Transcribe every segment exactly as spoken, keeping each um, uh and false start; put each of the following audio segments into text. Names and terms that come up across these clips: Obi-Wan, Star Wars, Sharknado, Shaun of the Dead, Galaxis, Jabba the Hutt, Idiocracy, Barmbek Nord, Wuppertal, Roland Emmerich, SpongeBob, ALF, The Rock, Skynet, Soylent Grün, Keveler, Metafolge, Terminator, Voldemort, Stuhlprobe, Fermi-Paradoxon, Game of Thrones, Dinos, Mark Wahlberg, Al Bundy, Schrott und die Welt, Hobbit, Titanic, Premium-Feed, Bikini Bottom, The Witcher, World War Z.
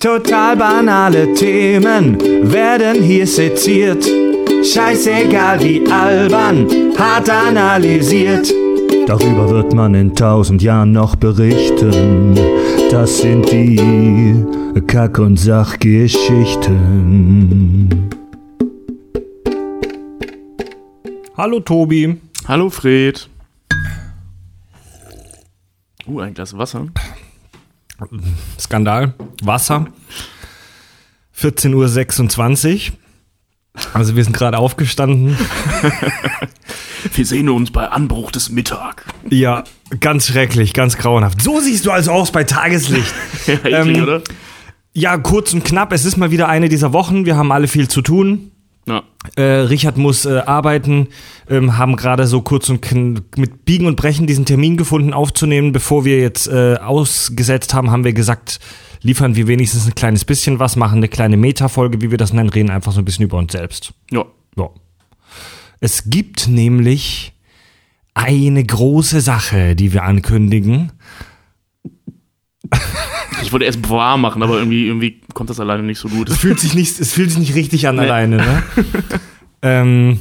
Total banale Themen werden hier seziert. Scheißegal wie albern, hart analysiert. Darüber wird man in tausend Jahren noch berichten. Das sind die Kack- und Sachgeschichten. Hallo Tobi. Hallo Fred. Uh, ein Glas Wasser. Skandal. Wasser. vierzehn Uhr sechsundzwanzig. Also wir sind gerade aufgestanden. Wir sehen uns bei Anbruch des Mittags. Ja, ganz schrecklich, ganz grauenhaft. So siehst du also aus bei Tageslicht. Ja, eklig, ähm, oder? Ja, kurz und knapp. Es ist mal wieder eine dieser Wochen. Wir haben alle viel zu tun. Ja. Äh, Richard muss äh, arbeiten, ähm, haben gerade so kurz und kn- mit Biegen und Brechen diesen Termin gefunden, aufzunehmen. Bevor wir jetzt äh, ausgesetzt haben, haben wir gesagt, liefern wir wenigstens ein kleines bisschen was, machen eine kleine Meta-Folge, wie wir das nennen, reden einfach so ein bisschen über uns selbst. Ja. Ja. Es gibt nämlich eine große Sache, die wir ankündigen. Ich wollte erst boah machen, aber irgendwie, irgendwie kommt das alleine nicht so gut. Es fühlt sich nicht, es fühlt sich nicht richtig an, nee. Alleine. Ne? ähm,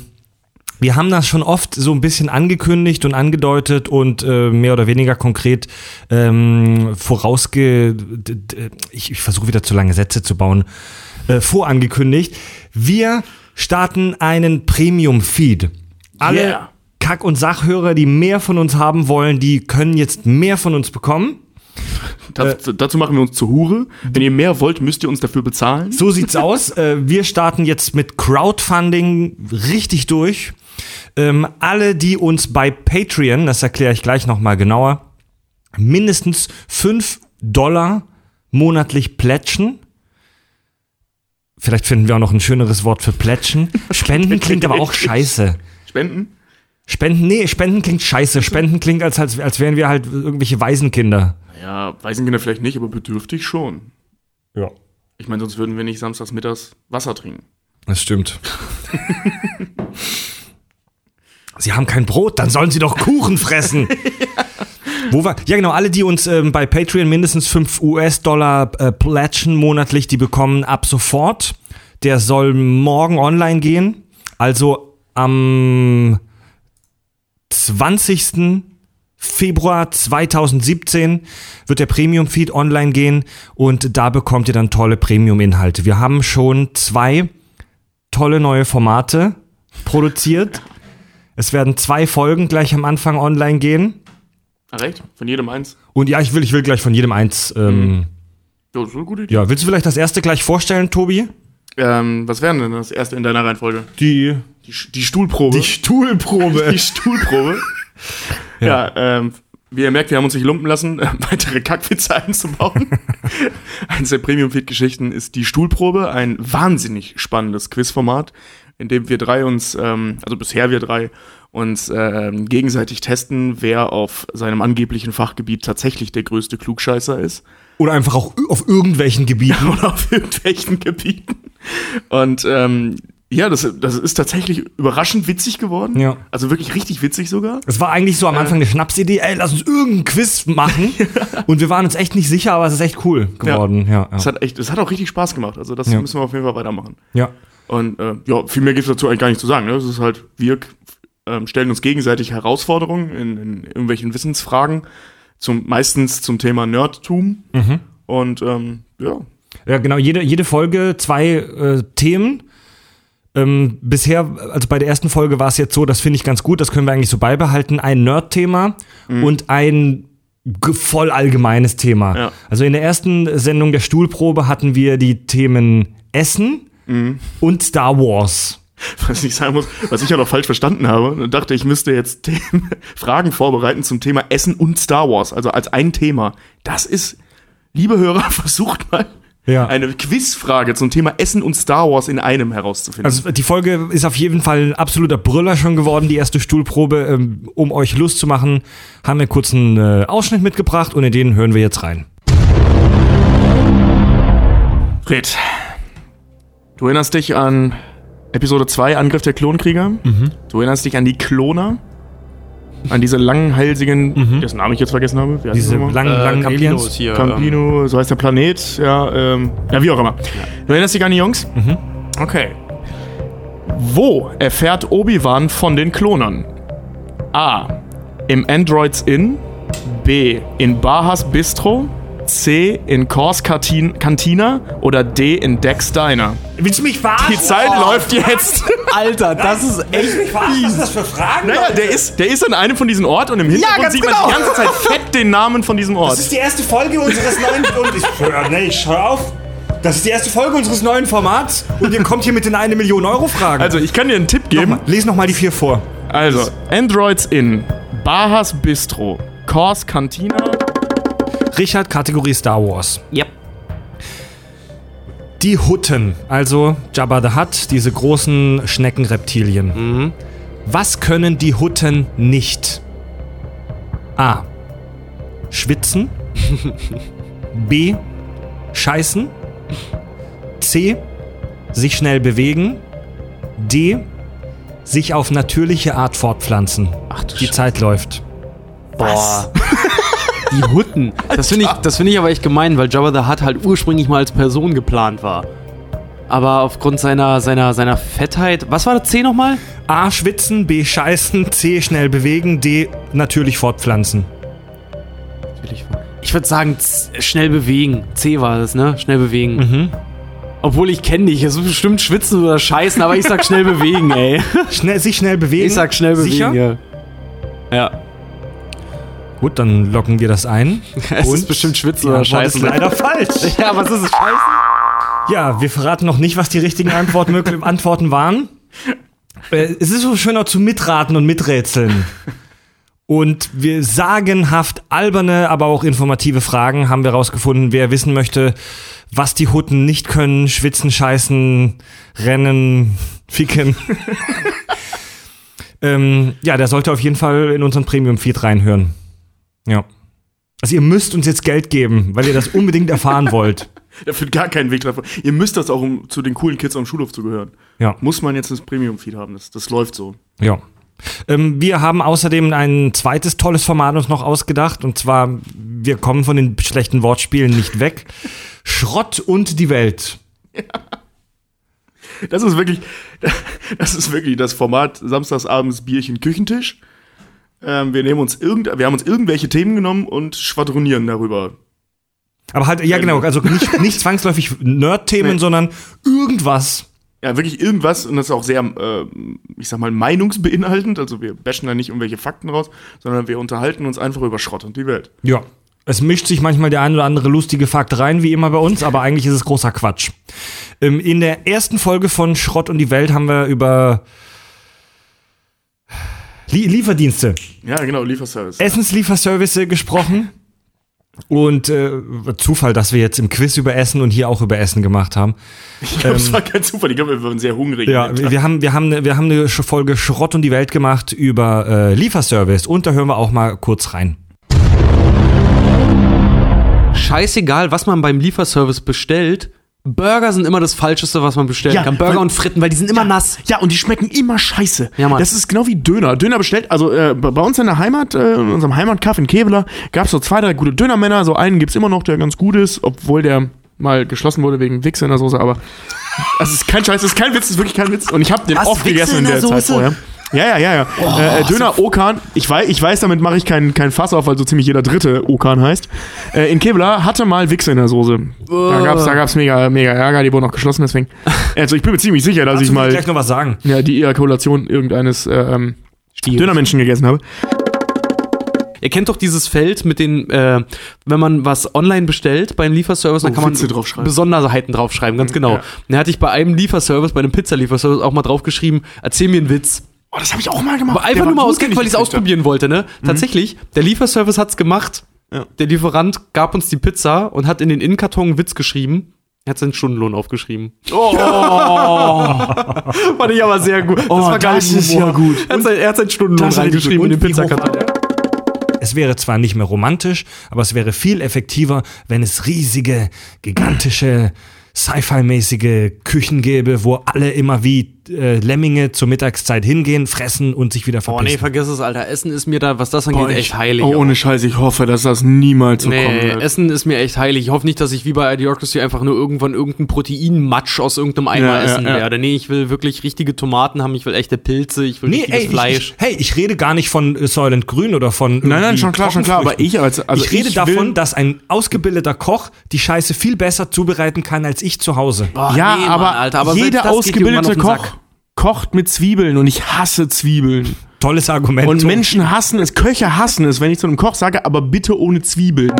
wir haben das schon oft so ein bisschen angekündigt und angedeutet und äh, mehr oder weniger konkret ähm, vorausge... D- d- ich ich versuche wieder zu lange Sätze zu bauen. Äh, vorangekündigt. Wir starten einen Premium-Feed. Alle yeah. Kack- und Sachhörer, die mehr von uns haben wollen, die können jetzt mehr von uns bekommen. Das, äh, dazu machen wir uns zur Hure. Wenn ihr mehr wollt, müsst ihr uns dafür bezahlen. So sieht's aus. Äh, wir starten jetzt mit Crowdfunding richtig durch. Ähm, alle, die uns bei Patreon, das erkläre ich gleich nochmal genauer, mindestens fünf Dollar monatlich plätschen. Vielleicht finden wir auch noch ein schöneres Wort für plätschen. Spenden klingt aber auch scheiße. Spenden? Spenden, nee, Spenden klingt scheiße. Spenden klingt, als, als, als wären wir halt irgendwelche Waisenkinder. Ja, Waisenkinder vielleicht nicht, aber bedürftig schon. Ja. Ich meine, sonst würden wir nicht samstags mittags Wasser trinken. Das stimmt. Sie haben kein Brot, dann sollen sie doch Kuchen fressen. Ja. Wo war, ja genau, alle, die uns ähm, bei Patreon mindestens fünf US-Dollar äh, plätschen monatlich, die bekommen ab sofort. Der soll morgen online gehen. Also am zwanzigsten Februar zweitausendsiebzehn wird der Premium-Feed online gehen und da bekommt ihr dann tolle Premium-Inhalte. Wir haben schon zwei tolle neue Formate produziert. Es werden zwei Folgen gleich am Anfang online gehen. Ach echt? Von jedem eins? Und ja, ich will, ich will gleich von jedem eins. Ähm, ja, das ist eine gute Idee. Ja, willst du vielleicht das erste gleich vorstellen, Tobi? Ähm, was wäre denn das erste in deiner Reihenfolge? Die... Die Stuhlprobe. Die Stuhlprobe. Die Stuhlprobe. Ja, ja ähm, wie ihr merkt, wir haben uns nicht lumpen lassen, äh, weitere Kackwitze einzubauen. Eines der Premium-Feed-Geschichten ist die Stuhlprobe, ein wahnsinnig spannendes Quizformat, in dem wir drei uns, ähm, also bisher wir drei, uns ähm, gegenseitig testen, wer auf seinem angeblichen Fachgebiet tatsächlich der größte Klugscheißer ist. Oder einfach auch auf irgendwelchen Gebieten. Oder auf irgendwelchen Gebieten. Und, ähm, ja, das, das ist tatsächlich überraschend witzig geworden. Ja. Also wirklich richtig witzig sogar. Es war eigentlich so am Anfang eine Schnapsidee, ey, lass uns irgendeinen Quiz machen. Und wir waren uns echt nicht sicher, aber es ist echt cool geworden. Ja. Ja, ja. Es hat echt, es hat auch richtig Spaß gemacht. Also das ja. müssen wir auf jeden Fall weitermachen. Ja. Und äh, ja, viel mehr gibt es dazu eigentlich gar nicht zu sagen. Ne? Es ist halt, wir äh, stellen uns gegenseitig Herausforderungen in, in irgendwelchen Wissensfragen, zum, meistens zum Thema Nerdtum. Mhm. Und ähm, ja. Ja, genau, jede, jede Folge zwei äh, Themen. Ähm, bisher, also bei der ersten Folge war es jetzt so, das finde ich ganz gut, das können wir eigentlich so beibehalten, ein Nerd-Thema mhm. und ein ge- voll allgemeines Thema. Ja. Also in der ersten Sendung der Stuhlprobe hatten wir die Themen Essen mhm. und Star Wars. Was ich sagen muss, was ich ja noch falsch verstanden habe, dachte ich, müsste jetzt Themen, Fragen vorbereiten zum Thema Essen und Star Wars, also als ein Thema. Das ist, liebe Hörer, versucht mal, ja. eine Quizfrage zum Thema Essen und Star Wars in einem herauszufinden. Also die Folge ist auf jeden Fall ein absoluter Brüller schon geworden, die erste Stuhlprobe. Um euch Lust zu machen, haben wir kurz einen Ausschnitt mitgebracht und in den hören wir jetzt rein. Fred, du erinnerst dich an Episode zwei, Angriff der Klonkrieger? Mhm. Du erinnerst dich an die Kloner? an diese langen, halsigen, mhm. dessen Namen ich jetzt vergessen habe. Wie heißt diese langen, langen äh, Campinos hier. Campino, so heißt der Planet. Ja, ähm, ja wie auch immer. Ja. Du erinnerst dich an die Jungs? Mhm. Okay. Wo erfährt Obi-Wan von den Klonern? A. Im Androids Inn. B. In Bahas Bistro. C. In Kors Cantina. Oder D. in Dex Diner. Willst du mich verarschen? Die Zeit oh, läuft jetzt. Alter, das ist echt Willst du mich verarschen? Was ist das für Fragen? Naja, der ist, der ist an einem von diesen Orten und im Hintergrund ja, sieht genau. man die ganze Zeit fett den Namen von diesem Ort. Das ist die erste Folge unseres neuen... Und ich, hör, nee, ich hör auf. Das ist die erste Folge unseres neuen Formats und ihr kommt hier mit den eine Million Euro Fragen. Also, ich kann dir einen Tipp geben. Nochmal, les nochmal die vier vor. Also, Androids Inn, Bahas Bistro, Kors Cantina... Richard, Kategorie Star Wars. Yep. Die Hutten, also Jabba the Hutt, diese großen Schneckenreptilien. Mhm. Was können die Hutten nicht? A. Schwitzen. B. Scheißen. C. Sich schnell bewegen. D. Sich auf natürliche Art fortpflanzen. Ach, du die Scheiße. Zeit läuft. Was? Boah. Die Hutten. Das finde ich, das find ich aber echt gemein, weil Jabba the Hutt halt ursprünglich mal als Person geplant war. Aber aufgrund seiner, seiner, seiner Fettheit... Was war das C nochmal? A. Schwitzen, B. Scheißen, C. Schnell bewegen, D. Natürlich fortpflanzen. Natürlich. Ich würde sagen, schnell bewegen. C war das, ne? Schnell bewegen. Mhm. Obwohl, ich kenne dich. Es ist bestimmt Schwitzen oder Scheißen, aber ich sag schnell bewegen, ey. Schnell, sich schnell bewegen? Ich sag schnell bewegen, sicher? ja. Ja. Gut, dann locken wir das ein. Es und ist bestimmt Schwitzen oder Scheißen. Das ist leider falsch. Ja, was ist es? Scheißen? Ja, wir verraten noch nicht, was die richtigen Antwort möglich- Antworten waren. Es ist so schön auch zu mitraten und miträtseln. Und wir sagenhaft alberne, aber auch informative Fragen haben wir rausgefunden. Wer wissen möchte, was die Hutten nicht können, schwitzen, scheißen, rennen, ficken... Ähm, ja, der sollte auf jeden Fall in unseren Premium-Feed reinhören. Ja. Also ihr müsst uns jetzt Geld geben, weil ihr das unbedingt erfahren wollt. Da führt gar keinen Weg davon. Ihr müsst das auch, um zu den coolen Kids am Schulhof zu gehören. Ja. Muss man jetzt das Premium-Feed haben. Das, das läuft so. Ja. Ähm, wir haben außerdem ein zweites tolles Format uns noch ausgedacht. Und zwar, wir kommen von den schlechten Wortspielen nicht weg. Schrott und die Welt. Ja. Das ist wirklich, das ist wirklich das Format samstagsabends Bierchen Küchentisch. Ähm, wir nehmen uns irgend, wir haben uns irgendwelche Themen genommen und schwadronieren darüber. Aber halt, ja genau, also nicht, nicht zwangsläufig Nerd-Themen, nee. sondern irgendwas. Ja, wirklich irgendwas, und das ist auch sehr, äh, ich sag mal, meinungsbeinhaltend. Also wir bashen da nicht irgendwelche Fakten raus, sondern wir unterhalten uns einfach über Schrott und die Welt. Ja. Es mischt sich manchmal der ein oder andere lustige Fakt rein, wie immer bei uns, aber eigentlich ist es großer Quatsch. Ähm, in der ersten Folge von Schrott und die Welt haben wir über Lie- Lieferdienste. Ja, genau, Lieferservice. Essenslieferservice gesprochen. Und äh, Zufall, dass wir jetzt im Quiz über Essen und hier auch über Essen gemacht haben. Ich glaube, es ähm, war kein Zufall. Ich glaube, wir waren sehr hungrig. Ja, wir haben, wir, haben eine, wir haben eine Folge Schrott und die Welt gemacht über äh, Lieferservice. Und da hören wir auch mal kurz rein. Scheißegal, was man beim Lieferservice bestellt, Burger sind immer das Falscheste, was man bestellen ja, kann. Burger weil, und Fritten, weil die sind immer ja, nass. Ja, und die schmecken immer scheiße. Ja, Mann. Das ist genau wie Döner. Döner bestellt, also äh, bei uns in der Heimat, äh, in unserem Heimatkaff in Keveler, gab es so zwei, drei gute Dönermänner. So einen gibt's immer noch, der ganz gut ist, obwohl der mal geschlossen wurde wegen Wichse in der Soße. Aber das ist kein Scheiß, das ist kein Witz, das ist wirklich kein Witz. Und ich habe den was, oft Wichse gegessen in der, in der Zeit vorher. Ja, ja, ja, ja. Oh, äh, Döner so Okan, ich weiß, ich weiß, damit mache ich keinen kein Fass auf, weil so ziemlich jeder dritte Okan heißt. Äh, in Keveler hatte mal Wichse in der Soße. Oh. Da gab's, da gab's mega, mega Ärger, die wurden auch geschlossen, deswegen. Also ich bin mir ziemlich sicher, dass Dazu ich mal will ich gleich noch was sagen. Ja, die Ejakulation irgendeines ähm, Dönermenschen gegessen habe. Ihr kennt doch dieses Feld mit den, äh, wenn man was online bestellt bei einem Lieferservice, oh, dann kann Witze man draufschreiben. Besonderheiten draufschreiben, ganz genau. Ja. Da hatte ich bei einem Lieferservice, bei einem Pizza-Lieferservice auch mal draufgeschrieben, erzähl mir einen Witz. Oh, das habe ich auch mal gemacht. Aber einfach nur mal ausgehen, weil ich es ausprobieren wollte, ne? Mhm. Tatsächlich, der Lieferservice hat's gemacht. Ja. Der Lieferant gab uns die Pizza und hat in den Innenkarton einen Witz geschrieben. Er hat seinen Stundenlohn aufgeschrieben. Oh! Fand ich aber sehr gut. Oh, das war gar nicht ist ja gut. Er hat, sein, er hat seinen Stundenlohn reingeschrieben in den Pizzakarton. Es wäre zwar nicht mehr romantisch, aber es wäre viel effektiver, wenn es riesige, gigantische Sci-Fi-mäßige Küchen gäbe, wo alle immer wie äh, Lemminge zur Mittagszeit hingehen, fressen und sich wieder verpissen. Oh nee, vergiss es, Alter. Essen ist mir da, was das angeht, Boah, echt heilig. Oh, ohne Scheiß, ich hoffe, dass das niemals so nee, kommen wird. Essen ist mir echt heilig. Ich hoffe nicht, dass ich wie bei Idiocracy einfach nur irgendwann irgendeinen Proteinmatsch aus irgendeinem Eimer ja, essen ja, ja. werde. Nee, ich will wirklich richtige Tomaten haben, ich will echte Pilze, ich will nee, richtiges ey, Fleisch. Ich, hey, ich rede gar nicht von äh, Soylent Grün oder von Nein, nein, schon klar, schon klar, aber ich als also ich rede ich davon, dass ein ausgebildeter Koch die Scheiße viel besser zubereiten kann als ich zu Hause. Boah, ja, nee, aber, Mann, Alter, aber jeder ausgebildete Koch kocht mit Zwiebeln und ich hasse Zwiebeln. Tolles Argument. Und Menschen hassen es, Köche hassen es, wenn ich zu einem Koch sage, aber bitte ohne Zwiebeln.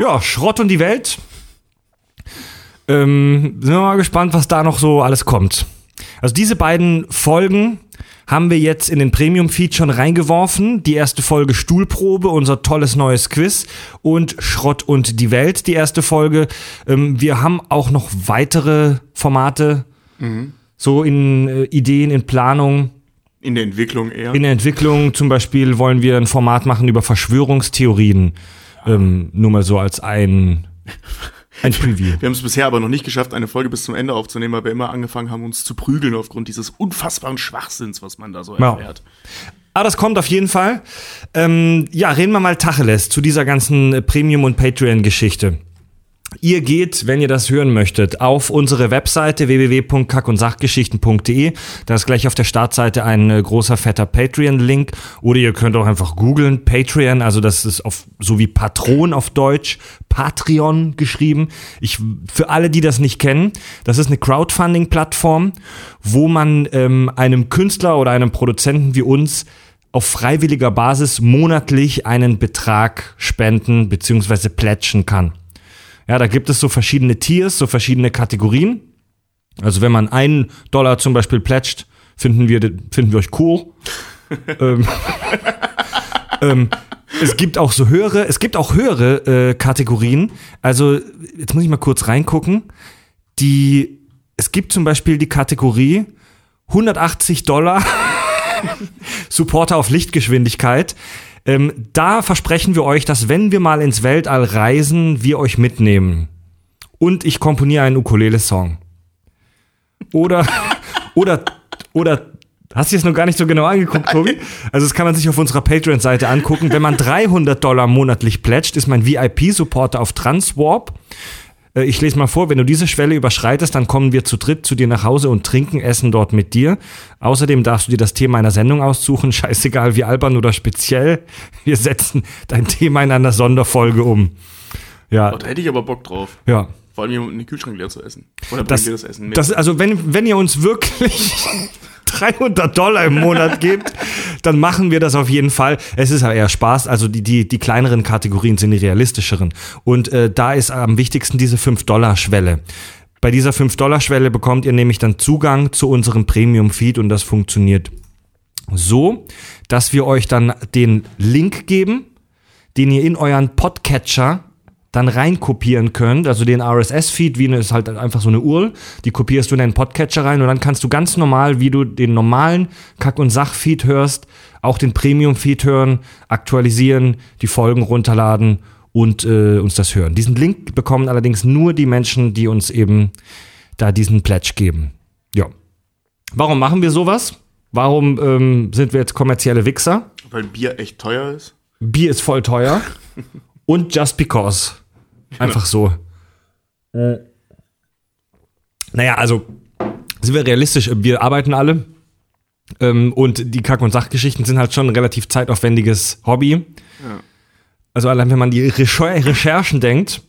Ja, Schrott und die Welt. Ähm, sind wir mal gespannt, was da noch so alles kommt. Also diese beiden Folgen haben wir jetzt in den Premium-Feed schon reingeworfen. Die erste Folge Stuhlprobe, unser tolles neues Quiz, und Schrott und die Welt, die erste Folge. Ähm, wir haben auch noch weitere Formate, mhm. so in äh, Ideen, in Planung. In der Entwicklung eher. In der Entwicklung zum Beispiel wollen wir ein Format machen über Verschwörungstheorien. Ähm, nur mal so als ein... Ein Preview. Wir haben es bisher aber noch nicht geschafft, eine Folge bis zum Ende aufzunehmen, weil wir immer angefangen haben, uns zu prügeln aufgrund dieses unfassbaren Schwachsinns, was man da so erfährt. Ja. Aber das kommt auf jeden Fall. Ähm, ja, reden wir mal Tacheles zu dieser ganzen Premium- und Patreon-Geschichte. Ihr geht, wenn ihr das hören möchtet, auf unsere Webseite w w w punkt kack und sachgeschichten punkt d e. Da ist gleich auf der Startseite ein äh, großer, fetter Patreon-Link. Oder ihr könnt auch einfach googeln, Patreon, also das ist auf, so wie Patron auf Deutsch, Patreon geschrieben. Ich, für alle, die das nicht kennen, das ist eine Crowdfunding-Plattform, wo man ähm, einem Künstler oder einem Produzenten wie uns auf freiwilliger Basis monatlich einen Betrag spenden bzw. plätschen kann. Ja, da gibt es so verschiedene Tiers, so verschiedene Kategorien. Also wenn man einen Dollar zum Beispiel plätscht, finden wir, finden wir euch cool. ähm, ähm, es gibt auch so höhere, es gibt auch höhere äh, Kategorien. Also jetzt muss ich mal kurz reingucken. Die, es gibt zum Beispiel die Kategorie hundertachtzig Dollar Supporter auf Lichtgeschwindigkeit. Ähm, da versprechen wir euch, dass wenn wir mal ins Weltall reisen, wir euch mitnehmen. Und ich komponiere einen Ukulele-Song. Oder, oder, oder, hast du es noch gar nicht so genau angeguckt, Tobi? Also das kann man sich auf unserer Patreon-Seite angucken. Wenn man dreihundert Dollar monatlich plätscht, ist mein V I P-Supporter auf Transwarp. Äh, ich lese mal vor, wenn du diese Schwelle überschreitest, dann kommen wir zu dritt zu dir nach Hause und trinken, essen dort mit dir. Außerdem darfst du dir das Thema einer Sendung aussuchen, scheißegal wie albern oder speziell. Wir setzen dein Thema in einer Sonderfolge um. Ja. Oh, da hätte ich aber Bock drauf. Ja. Vor allem in den Kühlschrank leer zu essen. Oder bringen wir das Essen mit? Das, also wenn, wenn ihr uns wirklich dreihundert Dollar im Monat gebt, dann machen wir das auf jeden Fall. Es ist aber eher Spaß. Also die, die, die kleineren Kategorien sind die realistischeren. Und äh, da ist am wichtigsten diese fünf Dollar Schwelle. Bei dieser fünf Dollar Schwelle bekommt ihr nämlich dann Zugang zu unserem Premium-Feed und das funktioniert so, dass wir euch dann den Link geben, den ihr in euren Podcatcher dann reinkopieren könnt, also den R S S-Feed, wie eine, ist halt einfach so eine U R L, die kopierst du in deinen Podcatcher rein und dann kannst du ganz normal, wie du den normalen Kack- und Sach-Feed hörst, auch den Premium-Feed hören, aktualisieren, die Folgen runterladen und äh, uns das hören. Diesen Link bekommen allerdings nur die Menschen, die uns eben da diesen Pledge geben. Ja. Warum machen wir sowas? Warum ähm, sind wir jetzt kommerzielle Wichser? Weil Bier echt teuer ist. Bier ist voll teuer. Und just because. Einfach so. Äh. Naja, also sind wir realistisch, wir arbeiten alle ähm, und die Kack- und Sachgeschichten sind halt schon ein relativ zeitaufwendiges Hobby. Ja. Also allein wenn man die Recher- Recherchen denkt,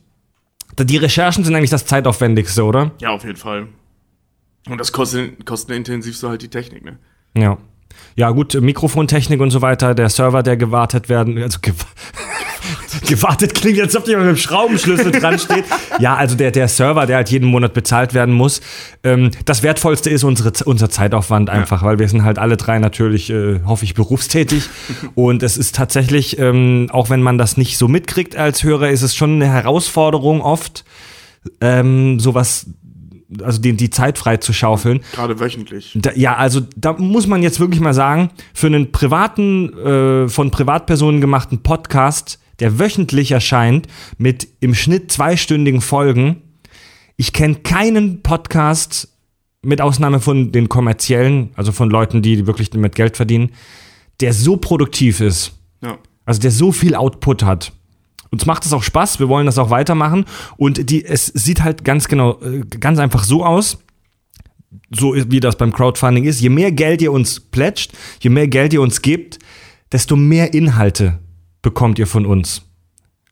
die Recherchen sind eigentlich das zeitaufwendigste, oder? Ja, auf jeden Fall. Und das kostet, kostenintensivste halt die Technik, ne? Ja. Ja gut, Mikrofontechnik und so weiter, der Server, der gewartet werden, also ge- gewartet klingt jetzt, als ob jemand mit dem Schraubenschlüssel dran steht. Ja, also der, der Server, der halt jeden Monat bezahlt werden muss. Ähm, das Wertvollste ist unsere, unser Zeitaufwand einfach, ja. Weil wir sind halt alle drei natürlich, äh, hoffe ich, berufstätig. Und es ist tatsächlich, ähm, auch wenn man das nicht so mitkriegt als Hörer, ist es schon eine Herausforderung oft, ähm, sowas, also die, die Zeit frei zu schaufeln. Gerade wöchentlich. Da, ja, also da muss man jetzt wirklich mal sagen, für einen privaten, äh, von Privatpersonen gemachten Podcast, der wöchentlich erscheint, mit im Schnitt zweistündigen Folgen. Ich kenne keinen Podcast, mit Ausnahme von den kommerziellen, also von Leuten, die wirklich damit Geld verdienen, der so produktiv ist. Ja. Also der so viel Output hat. Uns macht es auch Spaß, wir wollen das auch weitermachen. Und die, es sieht halt ganz genau, ganz einfach so aus, so wie das beim Crowdfunding ist. Je mehr Geld ihr uns plätscht, je mehr Geld ihr uns gebt, desto mehr Inhalte bekommt ihr von uns.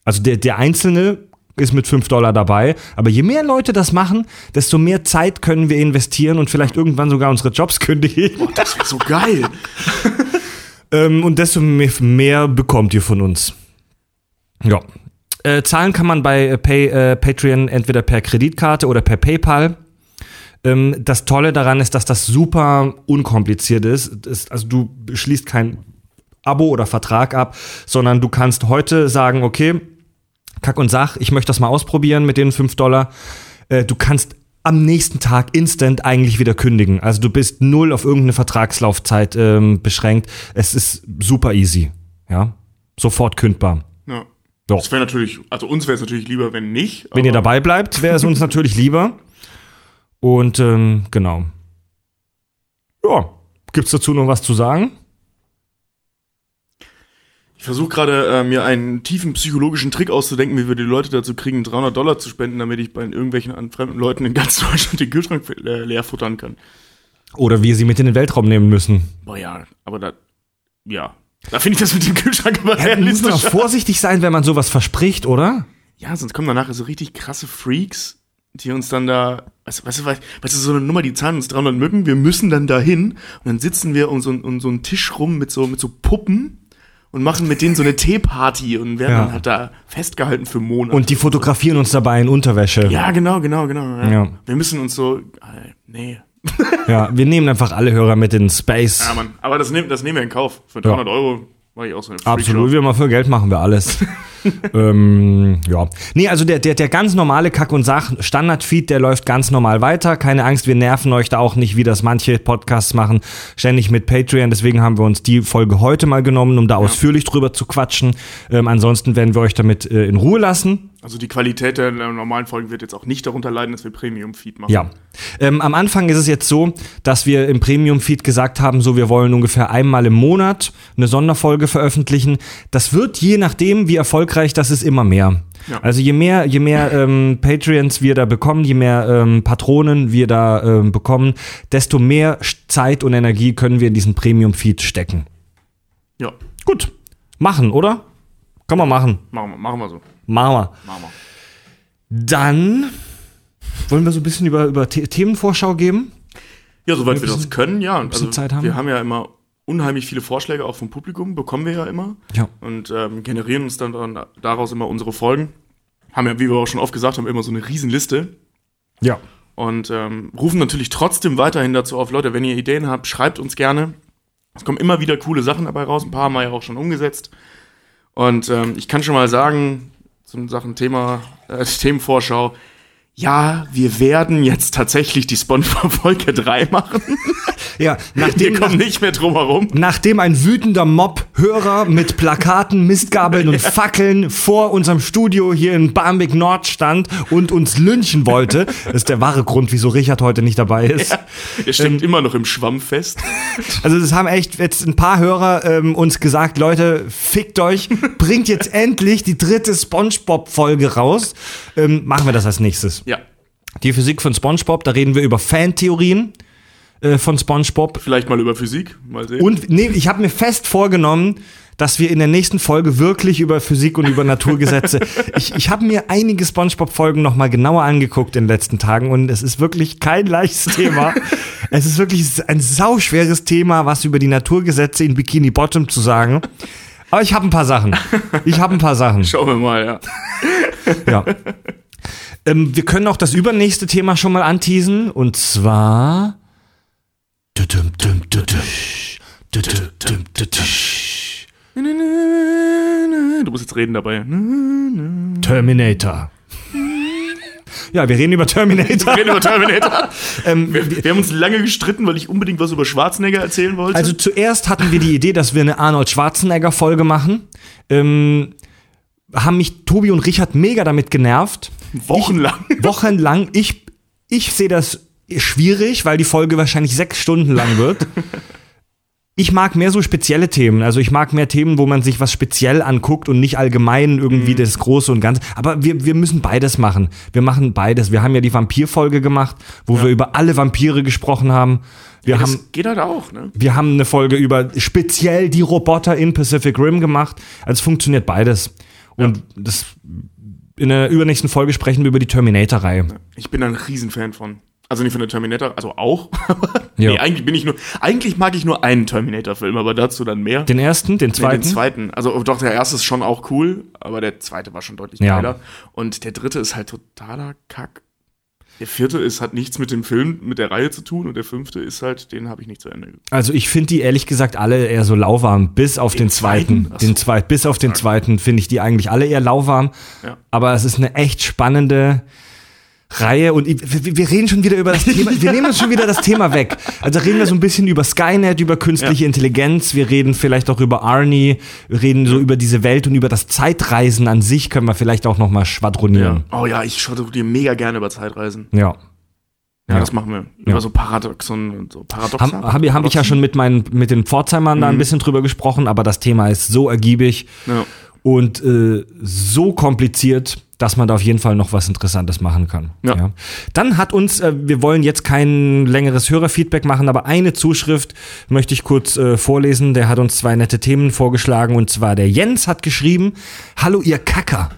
Also der, der Einzelne ist mit fünf Dollar dabei, aber je mehr Leute das machen, desto mehr Zeit können wir investieren und vielleicht irgendwann sogar unsere Jobs kündigen. Boah, das wäre so geil. ähm, und desto mehr, mehr bekommt ihr von uns. Ja. Äh, zahlen kann man bei Pay, äh, Patreon entweder per Kreditkarte oder per PayPal. Ähm, das Tolle daran ist, dass das super unkompliziert ist. ist also du schließt kein Abo oder Vertrag ab, sondern du kannst heute sagen, okay, Kack und Sach, ich möchte das mal ausprobieren mit den fünf Dollar. Äh, du kannst am nächsten Tag instant eigentlich wieder kündigen. Also du bist null auf irgendeine Vertragslaufzeit ähm, beschränkt. Es ist super easy. Ja, sofort kündbar. Ja. Doch. Das wäre natürlich, also uns wäre es natürlich lieber, wenn nicht. Wenn ihr dabei bleibt, wäre es uns natürlich lieber. Und ähm, genau. Ja, gibt's dazu noch was zu sagen? Ich versuche gerade, äh, mir einen tiefen psychologischen Trick auszudenken, wie wir die Leute dazu kriegen, dreihundert Dollar zu spenden, damit ich bei irgendwelchen an fremden Leuten in ganz Deutschland den Kühlschrank äh, leer futtern kann. Oder wir sie mit in den Weltraum nehmen müssen. Boah ja, aber da, ja. Da finde ich das mit dem Kühlschrank aber ja, realistisch. Muss man vorsichtig sein, wenn man sowas verspricht, oder? Ja, sonst kommen danach so richtig krasse Freaks, die uns dann da, weißt, weißt, weißt, weißt du, so eine Nummer, die zahlen uns dreihundert Mücken, wir müssen dann da hin und dann sitzen wir um so, um so einen Tisch rum mit so, mit so Puppen und machen mit denen so eine Teeparty und werden ja. dann halt da festgehalten für Monate. Und die fotografieren uns dabei in Unterwäsche. Ja, genau, genau, genau. Ja. Ja. Wir müssen uns so, nee. Ja, wir nehmen einfach alle Hörer mit in Space. Ja, Mann. Aber das, nehm, das nehmen wir in Kauf. Für dreihundert ja. Euro mache ich auch so eine Freakshow. Absolut, wir mal für Geld machen wir alles. ähm, ja. Nee, also der, der, der ganz normale Kack- und Sach-Standard-Feed, der läuft ganz normal weiter. Keine Angst, wir nerven euch da auch nicht, wie das manche Podcasts machen, ständig mit Patreon. Deswegen haben wir uns die Folge heute mal genommen, um da ja. ausführlich drüber zu quatschen. Ähm, ansonsten werden wir euch damit äh, in Ruhe lassen. Also die Qualität der normalen Folgen wird jetzt auch nicht darunter leiden, dass wir Premium-Feed machen. Ja. Ähm, am Anfang ist es jetzt so, dass wir im Premium-Feed gesagt haben, so wir wollen ungefähr einmal im Monat eine Sonderfolge veröffentlichen. Das wird je nachdem, wie erfolgreich das ist, immer mehr. Ja. Also je mehr, je mehr ähm, Patreons wir da bekommen, je mehr ähm, Patronen wir da ähm, bekommen, desto mehr Zeit und Energie können wir in diesen Premium-Feed stecken. Ja. Gut. Machen, oder? Kann man machen. Machen wir, machen wir so. Machen wir. Dann wollen wir so ein bisschen über, über The- Themenvorschau geben. Ja, soweit wir, wir bisschen, das können, ja. Und also, Zeit haben. Wir haben ja immer unheimlich viele Vorschläge, auch vom Publikum, bekommen wir ja immer. Ja. Und ähm, generieren uns dann, dann daraus immer unsere Folgen. Haben ja, wie wir auch schon oft gesagt haben, immer so eine Riesenliste. Ja. Und ähm, rufen natürlich trotzdem weiterhin dazu auf, Leute, wenn ihr Ideen habt, schreibt uns gerne. Es kommen immer wieder coole Sachen dabei raus. Ein paar haben wir ja auch schon umgesetzt. Und ähm, ich kann schon mal sagen, zum Sachen Thema, äh, Themenvorschau. Ja, wir werden jetzt tatsächlich die SpongeBob-Folge drei machen. Ja, nachdem, wir kommen nach, nicht mehr drum herum. Nachdem ein wütender Mob Hörer mit Plakaten, Mistgabeln und ja. Fackeln vor unserem Studio hier in Barmbek Nord stand und uns lynchen wollte, ist der wahre Grund, wieso Richard heute nicht dabei ist. Ja, er steckt ähm, immer noch im Schwamm fest. Also das haben echt jetzt ein paar Hörer ähm, uns gesagt, Leute, fickt euch, bringt jetzt endlich die dritte SpongeBob-Folge raus. Ähm, machen wir das als nächstes. Ja. Die Physik von SpongeBob, da reden wir über Fantheorien äh, von SpongeBob. Vielleicht mal über Physik, mal sehen. Und nee, ich habe mir fest vorgenommen, dass wir in der nächsten Folge wirklich über Physik und über Naturgesetze. Ich, ich habe mir einige SpongeBob-Folgen noch mal genauer angeguckt in den letzten Tagen und es ist wirklich kein leichtes Thema. Es ist wirklich ein sauschweres Thema, was über die Naturgesetze in Bikini Bottom zu sagen. Aber ich habe ein paar Sachen. Ich habe ein paar Sachen. Schauen wir mal, ja. Ja. Ähm, wir können auch das übernächste Thema schon mal anteasen. Und zwar Du musst jetzt reden dabei. Terminator. Ja, wir reden über Terminator. Wir reden über Terminator. ähm, wir, wir haben uns lange gestritten, weil ich unbedingt was über Schwarzenegger erzählen wollte. Also zuerst hatten wir die Idee, dass wir eine Arnold Schwarzenegger-Folge machen. Ähm haben mich Tobi und Richard mega damit genervt. Wochenlang. Ich, wochenlang. Ich, ich sehe das, schwierig, weil die Folge wahrscheinlich sechs Stunden lang wird. Ich mag mehr so spezielle Themen. Also ich mag mehr Themen, wo man sich was speziell anguckt und nicht allgemein irgendwie mhm. das Große und Ganze. Aber wir, wir müssen beides machen. Wir machen beides. Wir haben ja die Vampir-Folge gemacht, wo ja. wir über alle Vampire gesprochen haben. Wir ja, das haben, geht halt auch, ne? Wir haben eine Folge über speziell die Roboter in Pacific Rim gemacht. Also es funktioniert beides. Und ja. das, in der übernächsten Folge sprechen wir über die Terminator-Reihe. Ich bin ein Riesenfan von. Also nicht von der Terminator, also auch. nee, eigentlich bin ich nur. Eigentlich mag ich nur einen Terminator-Film, aber dazu dann mehr. Den ersten, den zweiten? Nee, den zweiten. Also doch, der erste ist schon auch cool, aber der zweite war schon deutlich geiler. Ja. Und der dritte ist halt totaler Kack. Der vierte ist, hat nichts mit dem Film, mit der Reihe zu tun und der fünfte ist halt, den habe ich nicht zu Ende geguckt. Also ich finde die ehrlich gesagt alle eher so lauwarm, bis auf den, den zweiten. zweiten. Den zweit, bis auf den zweiten finde ich die eigentlich alle eher lauwarm. Ja. Aber es ist eine echt spannende Reihe und wir reden schon wieder über das Thema, wir nehmen uns schon wieder das Thema weg. Also reden wir so ein bisschen über Skynet, über künstliche ja. Intelligenz, wir reden vielleicht auch über Arnie, wir reden so über diese Welt und über das Zeitreisen an sich können wir vielleicht auch nochmal schwadronieren. Ja. Oh ja, ich schwadroniere mega gerne über Zeitreisen. Ja. Ja, das machen wir. Über ja. so Paradoxon und so. Paradoxon. Habe hab, hab ich ja schon mit meinen, mit den Pforzheimern mhm. da ein bisschen drüber gesprochen, aber das Thema ist so ergiebig ja. und äh, so kompliziert, dass man da auf jeden Fall noch was Interessantes machen kann. Ja. Ja. Dann hat uns, äh, wir wollen jetzt kein längeres Hörerfeedback machen, aber eine Zuschrift möchte ich kurz äh, vorlesen. Der hat uns zwei nette Themen vorgeschlagen und zwar der Jens hat geschrieben, hallo ihr Kacker.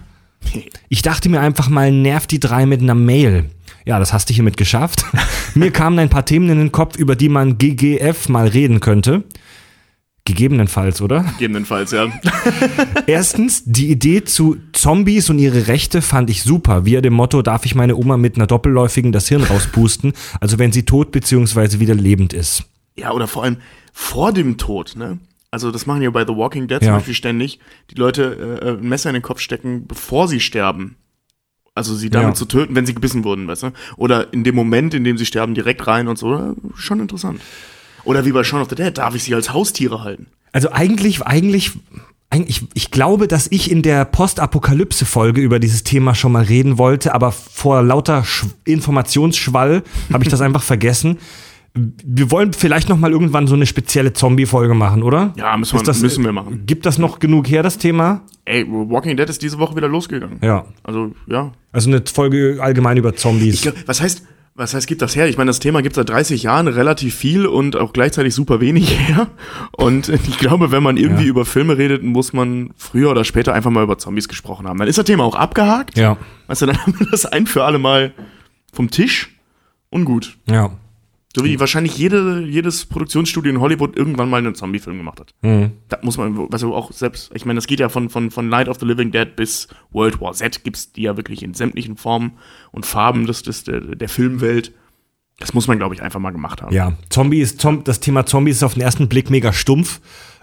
Ich dachte mir einfach mal, nervt die drei mit einer Mail. Ja, das hast du hiermit geschafft. Mir kamen ein paar Themen in den Kopf, über die man G G F mal reden könnte. Gegebenenfalls, oder? Gegebenenfalls, ja. Erstens, die Idee zu Zombies und ihre Rechte fand ich super. Via dem Motto, darf ich meine Oma mit einer Doppelläufigen das Hirn rauspusten, also wenn sie tot bzw. wieder lebend ist. Ja, oder vor allem vor dem Tod, ne? Also das machen ja bei The Walking Dead ja. zum Beispiel ständig, die Leute äh, ein Messer in den Kopf stecken, bevor sie sterben. Also sie damit ja. zu töten, wenn sie gebissen wurden, weißt du? Oder in dem Moment, in dem sie sterben, direkt rein und so. Schon interessant. Oder wie bei Shaun of the Dead, darf ich sie als Haustiere halten? Also eigentlich, eigentlich, eigentlich, ich glaube, dass ich in der Postapokalypse-Folge über dieses Thema schon mal reden wollte, aber vor lauter Sch- Informationsschwall habe ich das einfach vergessen. Wir wollen vielleicht noch mal irgendwann so eine spezielle Zombie-Folge machen, oder? Ja, müssen wir, das, müssen wir machen. Gibt das noch genug her, das Thema? Ey, Walking Dead ist diese Woche wieder losgegangen. Ja. Also, ja. Also eine Folge allgemein über Zombies. Ich glaub, was heißt... Was heißt, gibt das her? Ich meine, das Thema gibt es seit dreißig Jahren relativ viel und auch gleichzeitig super wenig her. Und ich glaube, wenn man irgendwie ja. über Filme redet, muss man früher oder später einfach mal über Zombies gesprochen haben. Dann ist das Thema auch abgehakt. Ja. Weißt du, dann haben wir das ein für alle Mal vom Tisch und gut. Ja. So wie wahrscheinlich jede, jedes Produktionsstudio in Hollywood irgendwann mal einen Zombie-Film gemacht hat. Mhm. Da muss man, also auch selbst, ich meine, das geht ja von, von, von Night of the Living Dead bis World War Z, gibt's die ja wirklich in sämtlichen Formen und Farben des, des, der, der Filmwelt. Das muss man, glaube ich, einfach mal gemacht haben. Ja, Zombie ist, Zom- das Thema Zombie ist auf den ersten Blick mega stumpf,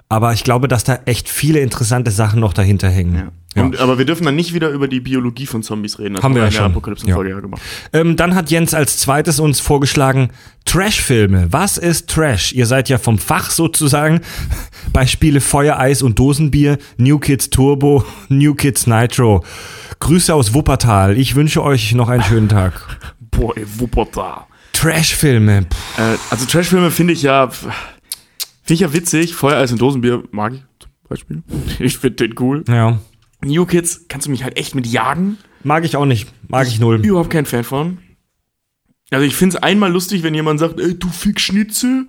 aber ich glaube, dass da echt viele interessante Sachen noch dahinter hängen. Ja. Ja. Und, aber wir dürfen dann nicht wieder über die Biologie von Zombies reden. Das haben wir ja schon. Apokalypse-Folge ja. gemacht. Ähm, dann hat Jens als zweites uns vorgeschlagen, Trash-Filme. Was ist Trash? Ihr seid ja vom Fach sozusagen. Beispiele Feuer, Eis und Dosenbier, New Kids Turbo, New Kids Nitro. Grüße aus Wuppertal. Ich wünsche euch noch einen schönen Tag. Boah, ey, Wuppertal. Trash-Filme. Äh, also Trash-Filme finde ich ja, finde ich ja witzig. Feuer, Eis und Dosenbier mag ich zum Beispiel. Ich finde den cool. Ja. New Kids, kannst du mich halt echt mit jagen? Mag ich auch nicht. Mag ich null. Überhaupt kein Fan von. Also ich find's einmal lustig, wenn jemand sagt, ey, du Fick-Schnitzel.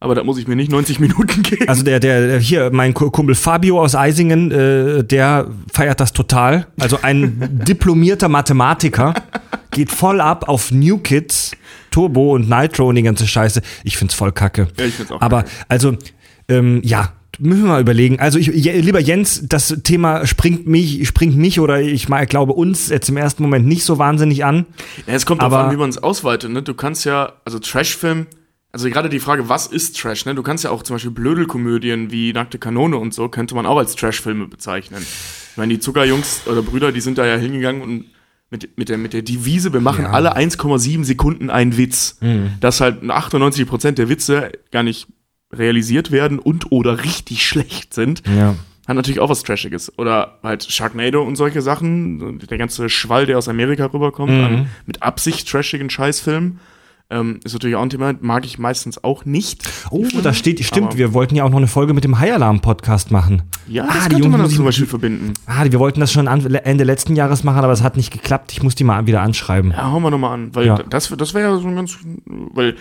Aber da muss ich mir nicht neunzig Minuten geben. Also der, der, hier, mein Kumpel Fabio aus Eisingen, äh, der feiert das total. Also ein diplomierter Mathematiker geht voll ab auf New Kids, Turbo und Nitro und die ganze Scheiße. Ich find's voll kacke. Ja, ich find's auch Aber, kacke. also, ähm, ja. Müssen wir mal überlegen. Also, ich, je, lieber Jens, das Thema springt mich, springt mich oder ich mal, glaube uns jetzt im ersten Moment nicht so wahnsinnig an. Ja, es kommt darauf an, wie man es ausweitet. Ne? Du kannst ja, also Trash-Film, also gerade die Frage, was ist Trash? Ne? Du kannst ja auch zum Beispiel Blödelkomödien wie Nackte Kanone und so, könnte man auch als Trash-Filme bezeichnen. Ich meine, die Zuckerjungs oder Brüder, die sind da ja hingegangen und mit, mit, der, mit der Devise, wir machen ja. alle eins Komma sieben Sekunden einen Witz. Mhm. Dass halt achtundneunzig Prozent der Witze gar nicht realisiert werden und oder richtig schlecht sind, ja. hat natürlich auch was Trashiges. Oder halt Sharknado und solche Sachen, der ganze Schwall, der aus Amerika rüberkommt, mhm. an mit Absicht trashigen Scheißfilmen. Ähm, ist natürlich auch ein Thema, mag ich meistens auch nicht. Oh, das steht, stimmt, aber wir wollten ja auch noch eine Folge mit dem High Alarm Podcast machen. Ja, das ah, könnte man das zum Beispiel verbinden. Ah, wir wollten das schon Ende letzten Jahres machen, aber es hat nicht geklappt. Ich muss die mal wieder anschreiben. Ja, hauen wir nochmal an, weil ja. das, das wäre ja so ein ganz, weil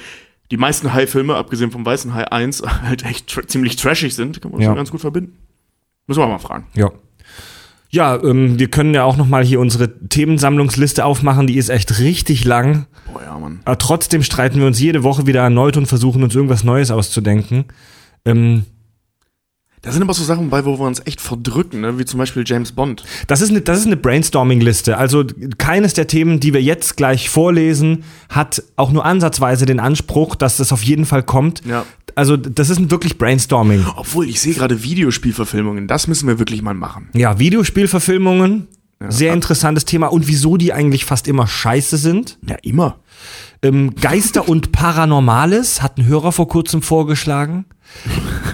die meisten High-Filme, abgesehen vom Weißen Hai eins, halt echt tra- ziemlich trashig sind, kann man das ja. ganz gut verbinden. Müssen wir mal fragen. Ja. Ja, ähm, wir können ja auch noch mal hier unsere Themensammlungsliste aufmachen. Die ist echt richtig lang. Boah, ja, Mann. Aber trotzdem streiten wir uns jede Woche wieder erneut und versuchen uns irgendwas Neues auszudenken. Ähm, da sind aber so Sachen bei, wo wir uns echt verdrücken, ne? Wie zum Beispiel James Bond. Das ist eine, das ist eine Brainstorming-Liste. Also keines der Themen, die wir jetzt gleich vorlesen, hat auch nur ansatzweise den Anspruch, dass das auf jeden Fall kommt. Ja. Also das ist ein wirklich Brainstorming. Obwohl, ich sehe gerade Videospielverfilmungen. Das müssen wir wirklich mal machen. Ja, Videospielverfilmungen, ja, sehr interessantes Thema. Und wieso die eigentlich fast immer scheiße sind. Ja, immer. Ähm, Geister und Paranormales hat ein Hörer vor kurzem vorgeschlagen.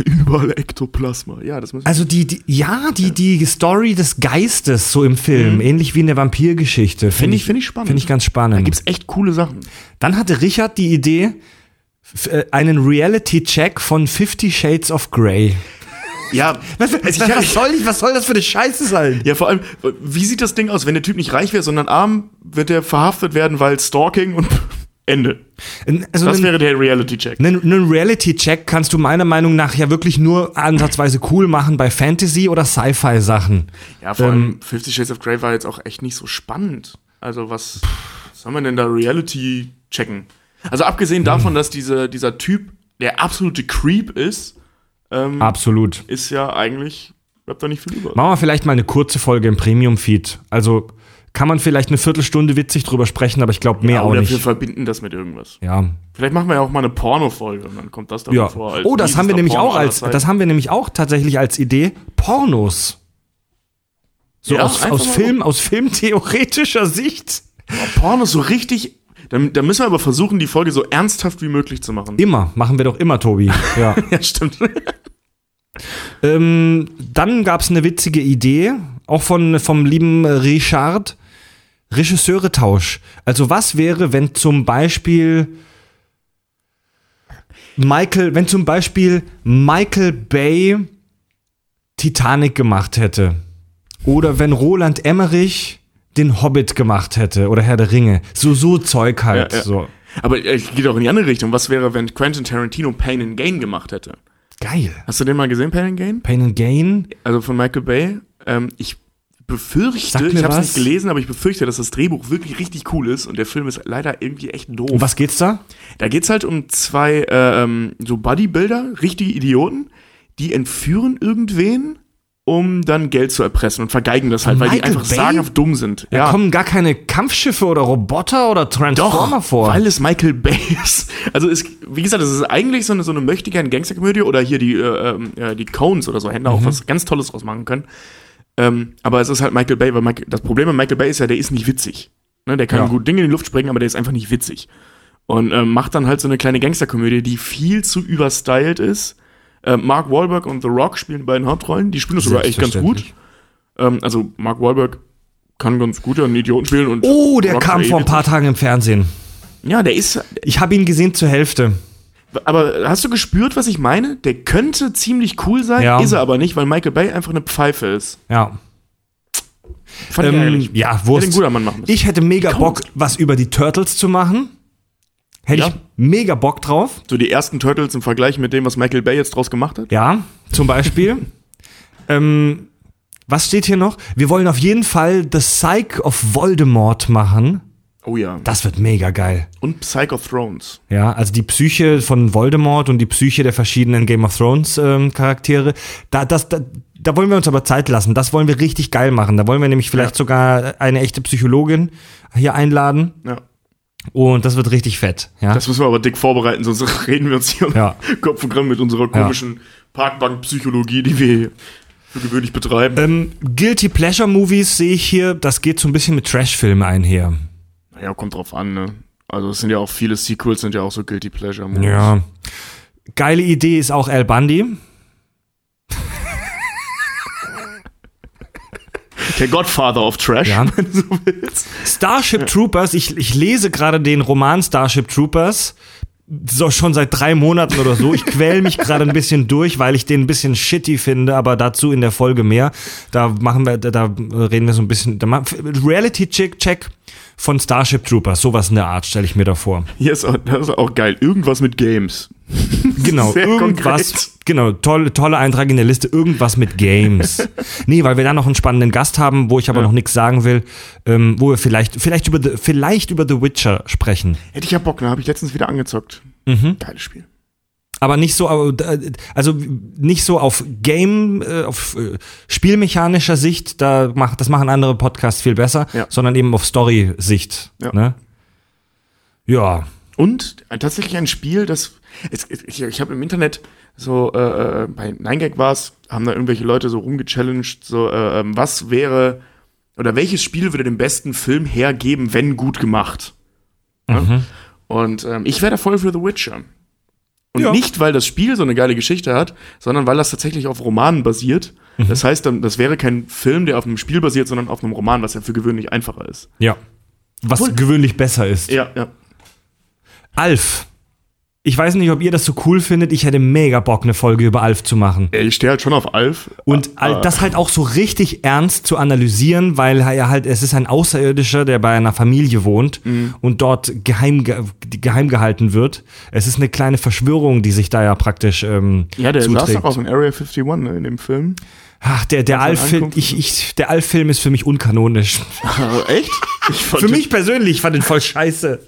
Überall Ektoplasma. Ja, das müssen wir. Also die, die, ja, die, die Story des Geistes so im Film, mhm. ähnlich wie in der Vampirgeschichte. Finde ich, find ich spannend. Finde ich ganz spannend. Da gibt's echt coole Sachen. Dann hatte Richard die Idee, einen Reality-Check von fifty Shades of Grey. Ja. Was, was, was, soll ich, was soll das für eine Scheiße sein? Ja, vor allem, wie sieht das Ding aus? Wenn der Typ nicht reich wäre, sondern arm, wird der verhaftet werden, weil Stalking und Ende. Also das einen, wäre der Reality-Check. Einen, einen Reality-Check kannst du meiner Meinung nach ja wirklich nur ansatzweise cool machen bei Fantasy- oder Sci-Fi-Sachen. Ja, vor ähm, allem fifty Shades of Grey war jetzt auch echt nicht so spannend. Also was, was haben wir denn da Reality-Checken? Also abgesehen davon, dass diese, dieser Typ der absolute Creep ist, ähm, absolut, ist ja eigentlich, bleibt da nicht viel über. Machen wir vielleicht mal eine kurze Folge im Premium-Feed. Also kann man vielleicht eine Viertelstunde witzig drüber sprechen, aber ich glaube mehr ja, auch nicht. Oder wir verbinden das mit irgendwas. Ja. Vielleicht machen wir ja auch mal eine Porno-Folge und dann kommt das da ja. vor. Oh, das haben wir nämlich Porno auch als, das haben wir nämlich auch tatsächlich als Idee, Pornos. So ja, aus, aus Film, aus filmtheoretischer Sicht. Ja, Pornos so richtig. Da müssen wir aber versuchen, die Folge so ernsthaft wie möglich zu machen. Immer. Machen wir doch immer, Tobi. Ja, ja stimmt. ähm, dann gab es eine witzige Idee, auch von, vom lieben Richard. Regisseure-Tausch. Also was wäre, wenn zum Beispiel Michael, wenn zum Beispiel Michael Bay Titanic gemacht hätte? Oder wenn Roland Emmerich den Hobbit gemacht hätte oder Herr der Ringe. So, so Zeug halt. Ja, ja. So. Aber es äh, geht auch in die andere Richtung. Was wäre, wenn Quentin Tarantino Pain and Gain gemacht hätte? Geil. Hast du den mal gesehen, Pain and Gain? Pain and Gain? Also von Michael Bay. Ähm, ich befürchte, ich hab's nicht gelesen, aber ich befürchte, dass das Drehbuch wirklich richtig cool ist und der Film ist leider irgendwie echt doof. Um was geht's da? Da geht's halt um zwei ähm, so Bodybuilder, richtige Idioten, die entführen irgendwen, um dann Geld zu erpressen und vergeigen das halt, weil Michael die einfach Bay? sagenhaft dumm sind. Da ja. kommen gar keine Kampfschiffe oder Roboter oder Transformer Doch, vor. Weil es Michael Bay ist. Also es, wie gesagt, es ist eigentlich so eine, so eine möchtegern Gangsterkomödie oder hier die, äh, die Coens oder so hätten da mhm. auch was ganz Tolles draus machen können. Ähm, aber es ist halt Michael Bay, weil Michael, das Problem mit Michael Bay ist ja, der ist nicht witzig. Ne, der kann ja. gut Dinge in die Luft sprengen, aber der ist einfach nicht witzig. Und ähm, macht dann halt so eine kleine Gangsterkomödie, die viel zu überstylt ist. Mark Wahlberg und The Rock spielen die beiden Hauptrollen. Die spielen das sogar echt ganz gut. Ähm, also Mark Wahlberg kann ganz gut einen Idioten spielen. Und oh, der Rock kam vor ein paar Tagen im Fernsehen. Ja, der ist... Ich habe ihn gesehen zur Hälfte. Aber hast du gespürt, was ich meine? Der könnte ziemlich cool sein, ja. ist er aber nicht, weil Michael Bay einfach eine Pfeife ist. Ja. Fand ähm, ich ja, Wurst. Hätte machen müssen. Ich hätte mega Kaum. Bock, was über die Turtles zu machen. Hätte ja. ich mega Bock drauf. So die ersten Turtles im Vergleich mit dem, was Michael Bay jetzt draus gemacht hat? Ja, zum Beispiel. ähm, was steht hier noch? Wir wollen auf jeden Fall The Psych of Voldemort machen. Oh ja. Das wird mega geil. Und Psych of Thrones. Ja, also die Psyche von Voldemort und die Psyche der verschiedenen Game of Thrones ähm, Charaktere. Da, das, da, da wollen wir uns aber Zeit lassen. Das wollen wir richtig geil machen. Da wollen wir nämlich vielleicht ja. sogar eine echte Psychologin hier einladen. Ja. Und das wird richtig fett. Ja? Das müssen wir aber dick vorbereiten, sonst reden wir uns hier ja. um Kopf und Kragen mit unserer komischen ja. Parkbank-Psychologie, die wir für gewöhnlich betreiben. Ähm, Guilty Pleasure-Movies sehe ich hier, das geht so ein bisschen mit Trash-Filmen einher. Naja, kommt drauf an, ne? Also es sind ja auch viele Sequels, sind ja auch so Guilty Pleasure-Movies. Ja. Geile Idee ist auch Al Bundy. Der Godfather of Trash, ja, wenn du so willst. Starship ja. Troopers, ich, ich lese gerade den Roman Starship Troopers, so schon seit drei Monaten oder so. Ich quäle mich gerade ein bisschen durch, weil ich den ein bisschen shitty finde, aber dazu in der Folge mehr. Da machen wir, da, da reden wir so ein bisschen. Reality-Check von Starship Troopers, sowas in der Art, stelle ich mir da vor. Hier ist auch, das ist auch geil. Irgendwas mit Games. Genau, sehr irgendwas. Konkret. Genau, toll, toller Eintrag in der Liste, irgendwas mit Games. Nee, weil wir da noch einen spannenden Gast haben, wo ich aber ja. noch nichts sagen will, ähm, wo wir vielleicht, vielleicht, über The, vielleicht über The Witcher sprechen. Hätte ich ja Bock, ne? Habe ich letztens wieder angezockt. Mhm. Geiles Spiel. Aber nicht so, also nicht so auf Game, auf spielmechanischer Sicht, da macht, das machen andere Podcasts viel besser, ja. sondern eben auf Story-Sicht. Ja. Ne? Ja. Und tatsächlich ein Spiel, das Es, ich ich habe im Internet so, äh, bei neun gag war's, haben da irgendwelche Leute so rumgechallenged, so, äh, was wäre, oder welches Spiel würde den besten Film hergeben, wenn gut gemacht? Ja? Mhm. Und ähm, ich wäre da voll für The Witcher. Und ja. nicht, weil das Spiel so eine geile Geschichte hat, sondern weil das tatsächlich auf Romanen basiert. Mhm. Das heißt, das wäre kein Film, der auf einem Spiel basiert, sondern auf einem Roman, was ja für gewöhnlich einfacher ist. Ja. Was cool. gewöhnlich besser ist. Ja, ja. Alf. Ich weiß nicht, ob ihr das so cool findet. Ich hätte mega Bock, eine Folge über Alf zu machen. Ich stehe halt schon auf Alf. Und ah, das halt auch so richtig ernst zu analysieren, weil er halt, es ist ein Außerirdischer, der bei einer Familie wohnt mhm. und dort geheim, geheim gehalten wird. Es ist eine kleine Verschwörung, die sich da ja praktisch ähm, ja, der zuträgt. Saß doch auch in Area einundfünfzig in dem Film. Ach, der, der Alf-Film ich, ich, der Alf-Film ist für mich unkanonisch. Echt? Ich fand für mich persönlich, ich fand den voll scheiße.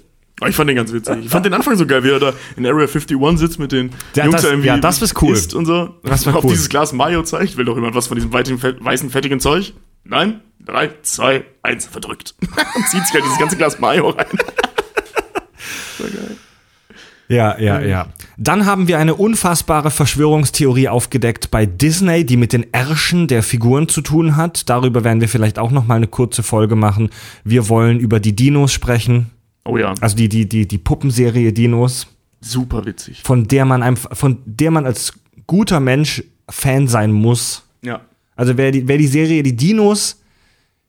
Ich fand den ganz witzig. Ich fand den Anfang so geil, wie er da in Area einundfünfzig sitzt mit den ja, Jungs, das, irgendwie ja, das ist cool. isst und so. Das war cool. Auf dieses Glas Mayo zeigt. Will doch jemand was von diesem weißen, fettigen Zeug? Nein? Drei, zwei, eins, verdrückt. Und zieht sich halt dieses ganze Glas Mayo rein. So geil. Ja, ja, ja. Dann haben wir eine unfassbare Verschwörungstheorie aufgedeckt bei Disney, die mit den Ärschen der Figuren zu tun hat. Darüber werden wir vielleicht auch noch mal eine kurze Folge machen. Wir wollen über die Dinos sprechen. Oh ja. Also die, die, die, die Puppenserie Dinos. Super witzig. Von der man einfach, von der man als guter Mensch Fan sein muss. Ja. Also wer die, wer die Serie die Dinos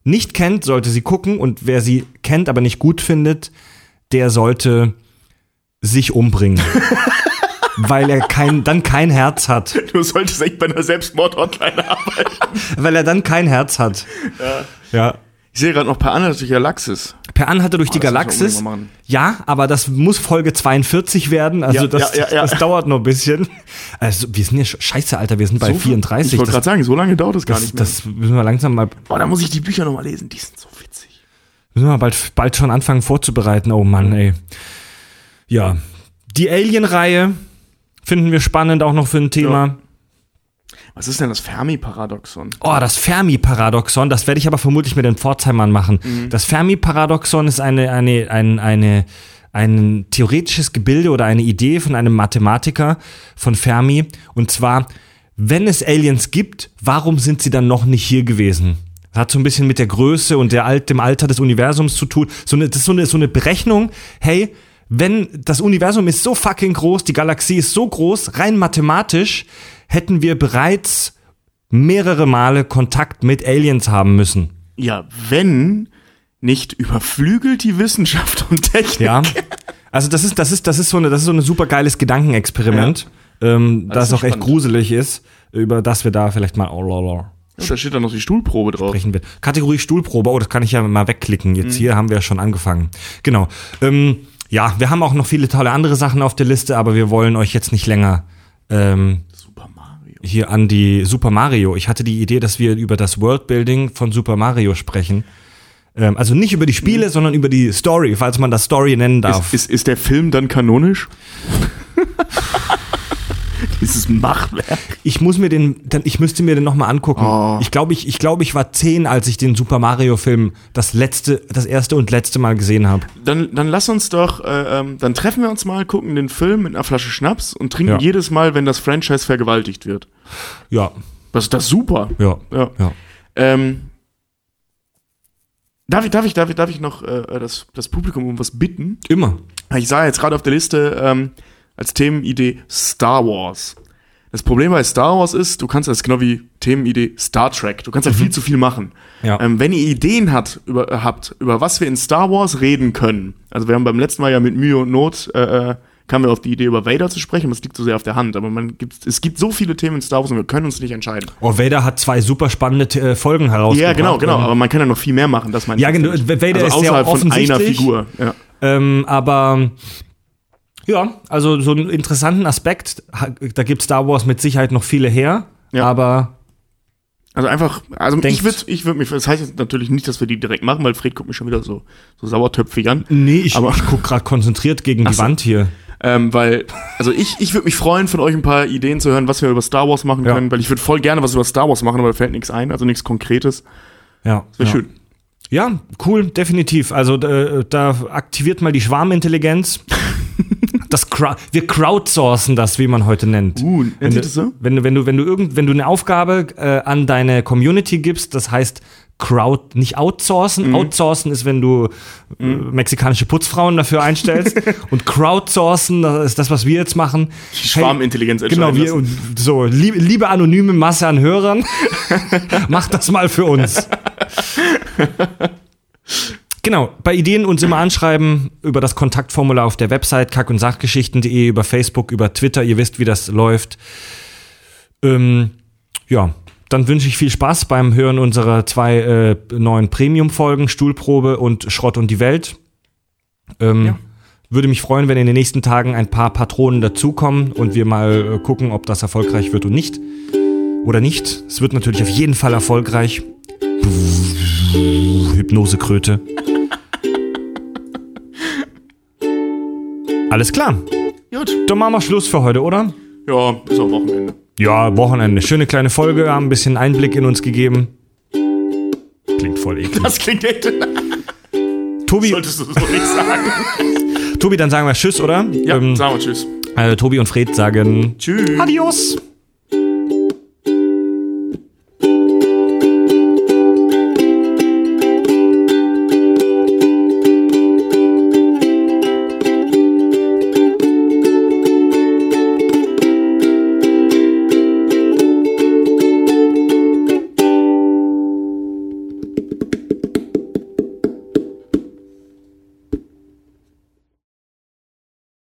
nicht kennt, sollte sie gucken. Und wer sie kennt, aber nicht gut findet, der sollte sich umbringen. Weil er kein, dann kein Herz hat. Du solltest echt bei einer Selbstmord-Hotline arbeiten. Weil er dann kein Herz hat. Ja. Ja. Ich sehe gerade noch Per Anhalter durch die Galaxis. Per Anhalter durch oh, die Galaxis. Ja, aber das muss Folge zweiundvierzig werden. Also ja, das, ja, ja, ja. das dauert noch ein bisschen. Also wir sind ja scheiße, Alter, wir sind bei so vierunddreißig. Ich wollte gerade sagen, so lange dauert es gar nicht mehr. Das müssen wir langsam mal. Boah, da muss ich die Bücher noch mal lesen. Die sind so witzig. Müssen wir bald, bald schon anfangen vorzubereiten. Oh Mann, ey. Ja. Die Alien-Reihe finden wir spannend auch noch für ein Thema. Ja. Was ist denn das Fermi-Paradoxon? Oh, das Fermi-Paradoxon, das werde ich aber vermutlich mit den Pforzheimern machen. Mhm. Das Fermi-Paradoxon ist eine, eine, ein, eine, ein theoretisches Gebilde oder eine Idee von einem Mathematiker von Fermi. Und zwar, wenn es Aliens gibt, warum sind sie dann noch nicht hier gewesen? Das hat so ein bisschen mit der Größe und der Alt, dem Alter des Universums zu tun. So eine, das ist so eine, so eine Berechnung, hey, wenn das Universum ist so fucking groß, die Galaxie ist so groß, rein mathematisch, hätten wir bereits mehrere Male Kontakt mit Aliens haben müssen. Ja, wenn nicht überflügelt die Wissenschaft und Technik. Ja, also das ist, das ist, das ist so eine, das ist so ein super geiles Gedankenexperiment, ja. ähm, das, das auch spannend. Echt gruselig ist, über das wir da vielleicht mal. Oh, oh, oh. Ja, da steht dann noch die Stuhlprobe drauf. Sprechen wir. Kategorie Stuhlprobe, oh, das kann ich ja mal wegklicken. Jetzt mhm. hier haben wir ja schon angefangen. Genau. Ähm, ja, wir haben auch noch viele tolle andere Sachen auf der Liste, aber wir wollen euch jetzt nicht länger. Ähm, Hier an die Super Mario. Ich hatte die Idee, dass wir über das Worldbuilding von Super Mario sprechen. Ähm, also nicht über die Spiele, mhm. sondern über die Story, falls man das Story nennen darf. Ist, ist, ist der Film dann kanonisch? Dieses Machtwerk. Ich muss mir den, ich müsste mir den nochmal angucken. Oh. Ich glaube, ich, ich, glaub, ich war zehn, als ich den Super Mario Film das letzte, das erste und letzte Mal gesehen habe. Dann, dann lass uns doch, äh, dann treffen wir uns mal, gucken den Film mit einer Flasche Schnaps und trinken ja. jedes Mal, wenn das Franchise vergewaltigt wird. Ja. Das ist das super. Ja. ja. ja. Ähm, darf ich, darf ich, darf ich, darf ich noch äh, das, das Publikum um was bitten? Immer. Ich sah jetzt gerade auf der Liste, ähm, als Themenidee Star Wars. Das Problem bei Star Wars ist, du kannst, das ist genau wie Themenidee Star Trek, du kannst halt mhm. viel zu viel machen. Ja. Ähm, wenn ihr Ideen hat, über, habt, über was wir in Star Wars reden können, also wir haben beim letzten Mal ja mit Mühe und Not, äh, kamen wir auf die Idee, über Vader zu sprechen, das liegt so sehr auf der Hand, aber man gibt, es gibt so viele Themen in Star Wars und wir können uns nicht entscheiden. Oh, Vader hat zwei super spannende äh, Folgen herausgebracht. Ja, genau, genau, aber man kann ja noch viel mehr machen, dass man ja, genau, Vader also ist sehr offensichtlich. Von einer Figur. Ja. Ähm, aber ja, also so einen interessanten Aspekt, da gibt Star Wars mit Sicherheit noch viele her, ja. aber also einfach, also denkt, ich würde ich würd mich, das heißt jetzt natürlich nicht, dass wir die direkt machen, weil Fred guckt mich schon wieder so, so sauertöpfig an. Nee, ich, aber, ich guck gerade konzentriert gegen die so. Wand hier. Ähm, weil, also ich, ich würde mich freuen, von euch ein paar Ideen zu hören, was wir über Star Wars machen ja. können, weil ich würde voll gerne was über Star Wars machen, aber da fällt nichts ein, also nichts Konkretes. Ja. Das wäre ja. schön. Ja, cool, definitiv. Also da, da aktiviert mal die Schwarmintelligenz. Das Crowd, wir crowdsourcen das, wie man heute nennt. Uh, nennt ihr das so? Wenn du, wenn du, wenn du irgend, wenn du eine Aufgabe äh, an deine Community gibst, das heißt Crowd, nicht outsourcen. Mhm. Outsourcen ist, wenn du äh, mexikanische Putzfrauen dafür einstellst. Und crowdsourcen, das ist das, was wir jetzt machen. Schwarmintelligenz hey, genau, wir und so, liebe, liebe anonyme Masse an Hörern, macht das mal für uns. Genau, bei Ideen uns immer anschreiben über das Kontaktformular auf der Website kack- und sachgeschichten punkt de, über Facebook, über Twitter, ihr wisst, wie das läuft. Ähm, ja, dann wünsche ich viel Spaß beim Hören unserer zwei äh, neuen Premium-Folgen, Stuhlprobe und Schrott und die Welt. Ähm, ja. Würde mich freuen, wenn in den nächsten Tagen ein paar Patronen dazukommen und wir mal äh, gucken, ob das erfolgreich wird und nicht. Oder nicht. Es wird natürlich auf jeden Fall erfolgreich. Hypnosekröte. Alles klar. Gut. Dann machen wir Schluss für heute, oder? Ja, ist auch Wochenende. Ja, Wochenende. Schöne kleine Folge, haben ein bisschen Einblick in uns gegeben. Klingt voll eklig. Das klingt echt. Tobi. Solltest du so nicht sagen. Tobi, dann sagen wir Tschüss, oder? Ja, ähm, sagen wir Tschüss. Äh, Tobi und Fred sagen Tschüss. Adios.